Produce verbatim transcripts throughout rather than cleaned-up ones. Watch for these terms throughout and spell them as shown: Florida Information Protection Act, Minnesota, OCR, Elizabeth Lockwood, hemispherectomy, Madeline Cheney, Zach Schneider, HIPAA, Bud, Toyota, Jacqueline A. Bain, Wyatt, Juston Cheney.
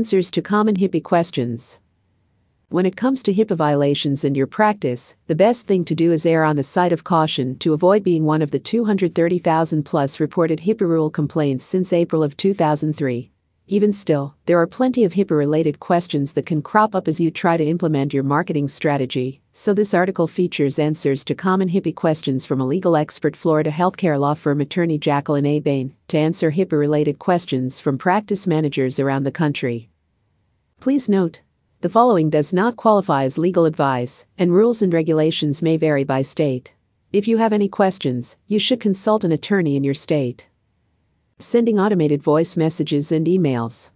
answers to common HIPAA questions. When it comes to HIPAA violations in your practice, the best thing to do is err on the side of caution to avoid being one of the two hundred thirty thousand plus reported HIPAA rule complaints since April of two thousand three. Even still, there are plenty of HIPAA-related questions that can crop up as you try to implement your marketing strategy, so this article features answers to common HIPAA questions from a legal expert, Florida healthcare law firm attorney Jacqueline A. Bain, to answer HIPAA-related questions from practice managers around the country. Please note, the following does not qualify as legal advice, and rules and regulations may vary by state. If you have any questions, you should consult an attorney in your state. Sending automated voice messages and emails.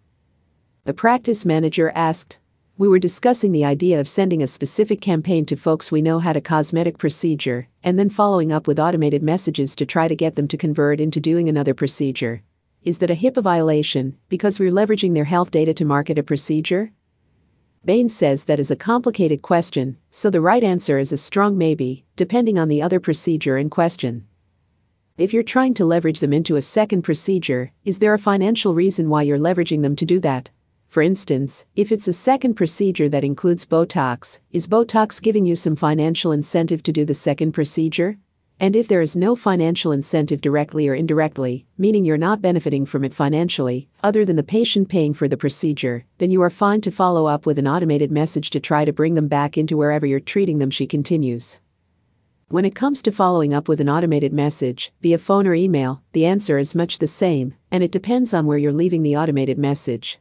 The practice manager asked, "We were discussing the idea of sending a specific campaign to folks we know had a cosmetic procedure, and then following up with automated messages to try to get them to convert into doing another procedure. Is that a HIPAA violation, because we're leveraging their health data to market a procedure?" Bain says that is a complicated question, so the right answer is a strong maybe, depending on the other procedure in question. If you're trying to leverage them into a second procedure, is there a financial reason why you're leveraging them to do that? For instance, if it's a second procedure that includes Botox, is Botox giving you some financial incentive to do the second procedure? And if there is no financial incentive directly or indirectly, meaning you're not benefiting from it financially, other than the patient paying for the procedure, then you are fine to follow up with an automated message to try to bring them back into wherever you're treating them, she continues. When it comes to following up with an automated message, via phone or email, the answer is much the same, and it depends on where you're leaving the automated message.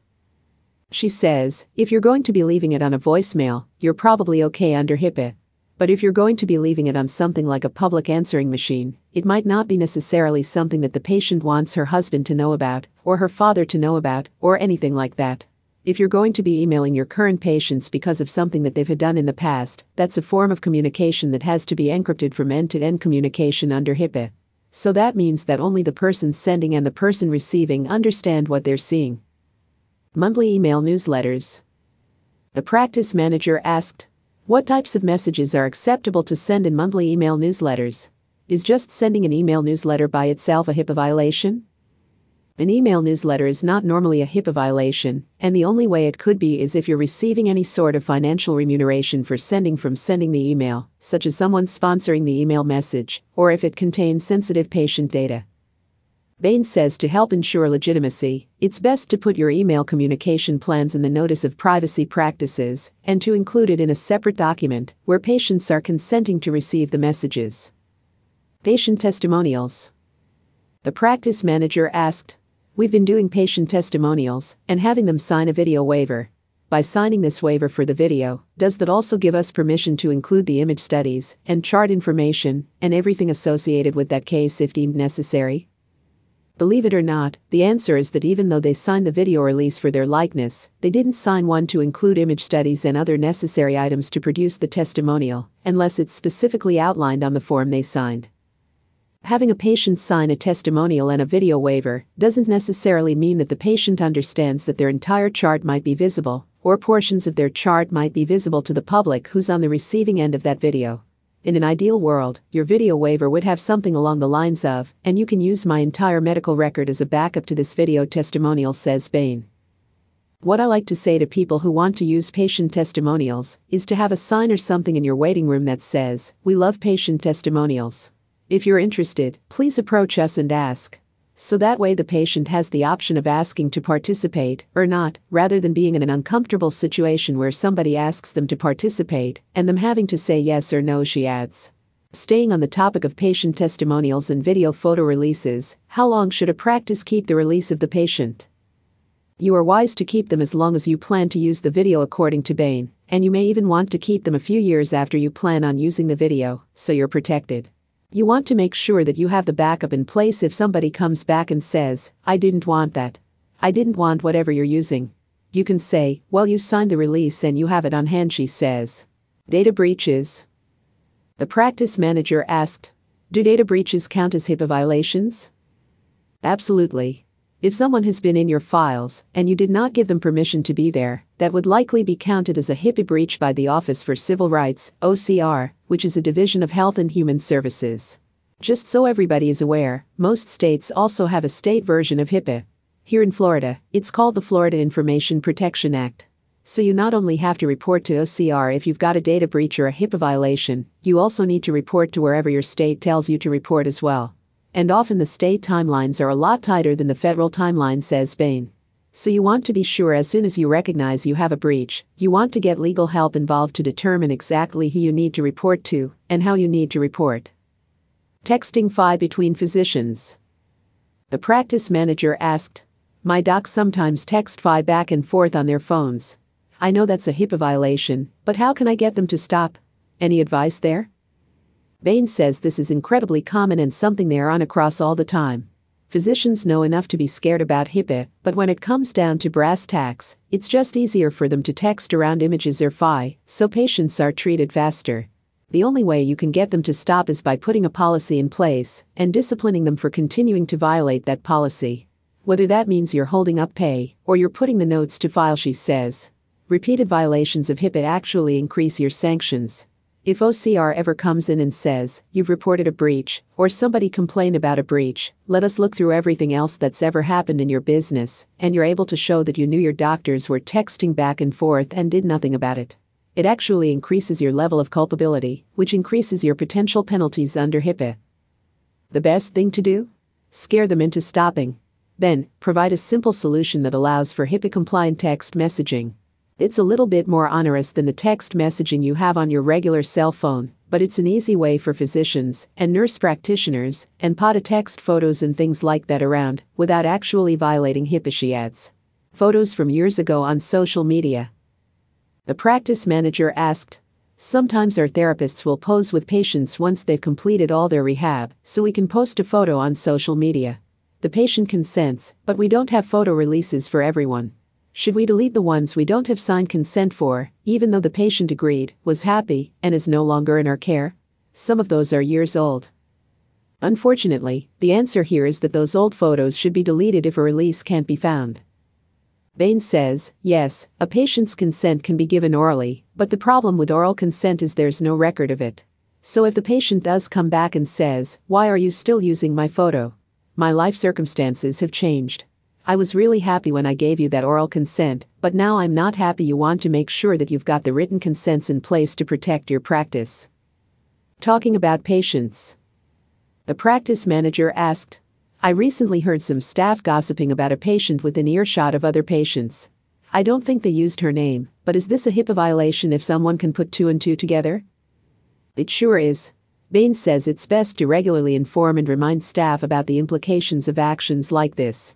She says, if you're going to be leaving it on a voicemail, you're probably okay under HIPAA. But if you're going to be leaving it on something like a public answering machine, it might not be necessarily something that the patient wants her husband to know about, or her father to know about, or anything like that. If you're going to be emailing your current patients because of something that they've done in the past, that's a form of communication that has to be encrypted from end-to-end communication under HIPAA. So that means that only the person sending and the person receiving understand what they're seeing. Monthly email newsletters. The practice manager asked, what types of messages are acceptable to send in monthly email newsletters? Is just sending an email newsletter by itself a HIPAA violation? An email newsletter is not normally a HIPAA violation, and the only way it could be is if you're receiving any sort of financial remuneration for sending from sending the email, such as someone sponsoring the email message, or if it contains sensitive patient data. Bain says to help ensure legitimacy, it's best to put your email communication plans in the Notice of Privacy Practices and to include it in a separate document where patients are consenting to receive the messages. Patient testimonials. The practice manager asked, "We've been doing patient testimonials and having them sign a video waiver. By signing this waiver for the video, does that also give us permission to include the image studies and chart information and everything associated with that case if deemed necessary?" Believe it or not, the answer is that even though they signed the video release for their likeness, they didn't sign one to include image studies and other necessary items to produce the testimonial, unless it's specifically outlined on the form they signed. Having a patient sign a testimonial and a video waiver doesn't necessarily mean that the patient understands that their entire chart might be visible, or portions of their chart might be visible to the public who's on the receiving end of that video. In an ideal world, your video waiver would have something along the lines of, "And you can use my entire medical record as a backup to this video testimonial," says Bain. What I like to say to people who want to use patient testimonials is to have a sign or something in your waiting room that says, "We love patient testimonials. If you're interested, please approach us and ask." So that way the patient has the option of asking to participate or not, rather than being in an uncomfortable situation where somebody asks them to participate and them having to say yes or no, she adds. Staying on the topic of patient testimonials and video photo releases, how long should a practice keep the release of the patient? You are wise to keep them as long as you plan to use the video, according to Bain, and you may even want to keep them a few years after you plan on using the video, so you're protected. You want to make sure that you have the backup in place if somebody comes back and says, "I didn't want that. I didn't want whatever you're using." You can say, "Well, you signed the release and you have it on hand," she says. Data breaches. The practice manager asked, "Do data breaches count as HIPAA violations?" Absolutely. If someone has been in your files and you did not give them permission to be there, that would likely be counted as a HIPAA breach by the Office for Civil Rights, O C R, which is a division of Health and Human Services. Just so everybody is aware, most states also have a state version of HIPAA. Here in Florida, it's called the Florida Information Protection Act. So you not only have to report to O C R if you've got a data breach or a HIPAA violation, you also need to report to wherever your state tells you to report as well. And often the state timelines are a lot tighter than the federal timeline, says Bain. So you want to be sure as soon as you recognize you have a breach, you want to get legal help involved to determine exactly who you need to report to and how you need to report. Texting F I between physicians. The practice manager asked, "My docs sometimes text F I back and forth on their phones. I know that's a HIPAA violation, but how can I get them to stop? Any advice there?" Bain says this is incredibly common and something they are on across all the time. Physicians know enough to be scared about HIPAA, but when it comes down to brass tacks, it's just easier for them to text around images or F I, so patients are treated faster. The only way you can get them to stop is by putting a policy in place and disciplining them for continuing to violate that policy. Whether that means you're holding up pay or you're putting the notes to file, she says. Repeated violations of HIPAA actually increase your sanctions. If O C R ever comes in and says, "You've reported a breach," or "Somebody complained about a breach, let us look through everything else that's ever happened in your business," and you're able to show that you knew your doctors were texting back and forth and did nothing about it, it actually increases your level of culpability, which increases your potential penalties under HIPAA. The best thing to do? Scare them into stopping. Then, provide a simple solution that allows for HIPAA-compliant text messaging. It's a little bit more onerous than the text messaging you have on your regular cell phone, but it's an easy way for physicians and nurse practitioners and P A to text photos and things like that around without actually violating HIPAA, she adds. Photos from years ago on social media. The practice manager asked, "Sometimes our therapists will pose with patients once they've completed all their rehab, so we can post a photo on social media. The patient consents, but we don't have photo releases for everyone. Should we delete the ones we don't have signed consent for, even though the patient agreed, was happy, and is no longer in our care? Some of those are years old." Unfortunately, the answer here is that those old photos should be deleted if a release can't be found. Bain says, yes, a patient's consent can be given orally, but the problem with oral consent is there's no record of it. So if the patient does come back and says, "Why are you still using my photo? My life circumstances have changed. I was really happy when I gave you that oral consent, but now I'm not happy," you want to make sure that you've got the written consents in place to protect your practice. Talking about patients. The practice manager asked, "I recently heard some staff gossiping about a patient within earshot of other patients. I don't think they used her name, but is this a HIPAA violation if someone can put two and two together?" It sure is. Bain says it's best to regularly inform and remind staff about the implications of actions like this.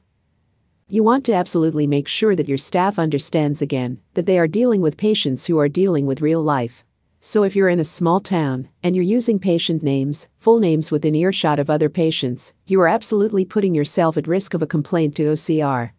You want to absolutely make sure that your staff understands again that they are dealing with patients who are dealing with real life. So if you're in a small town and you're using patient names, full names within earshot of other patients, you are absolutely putting yourself at risk of a complaint to O C R.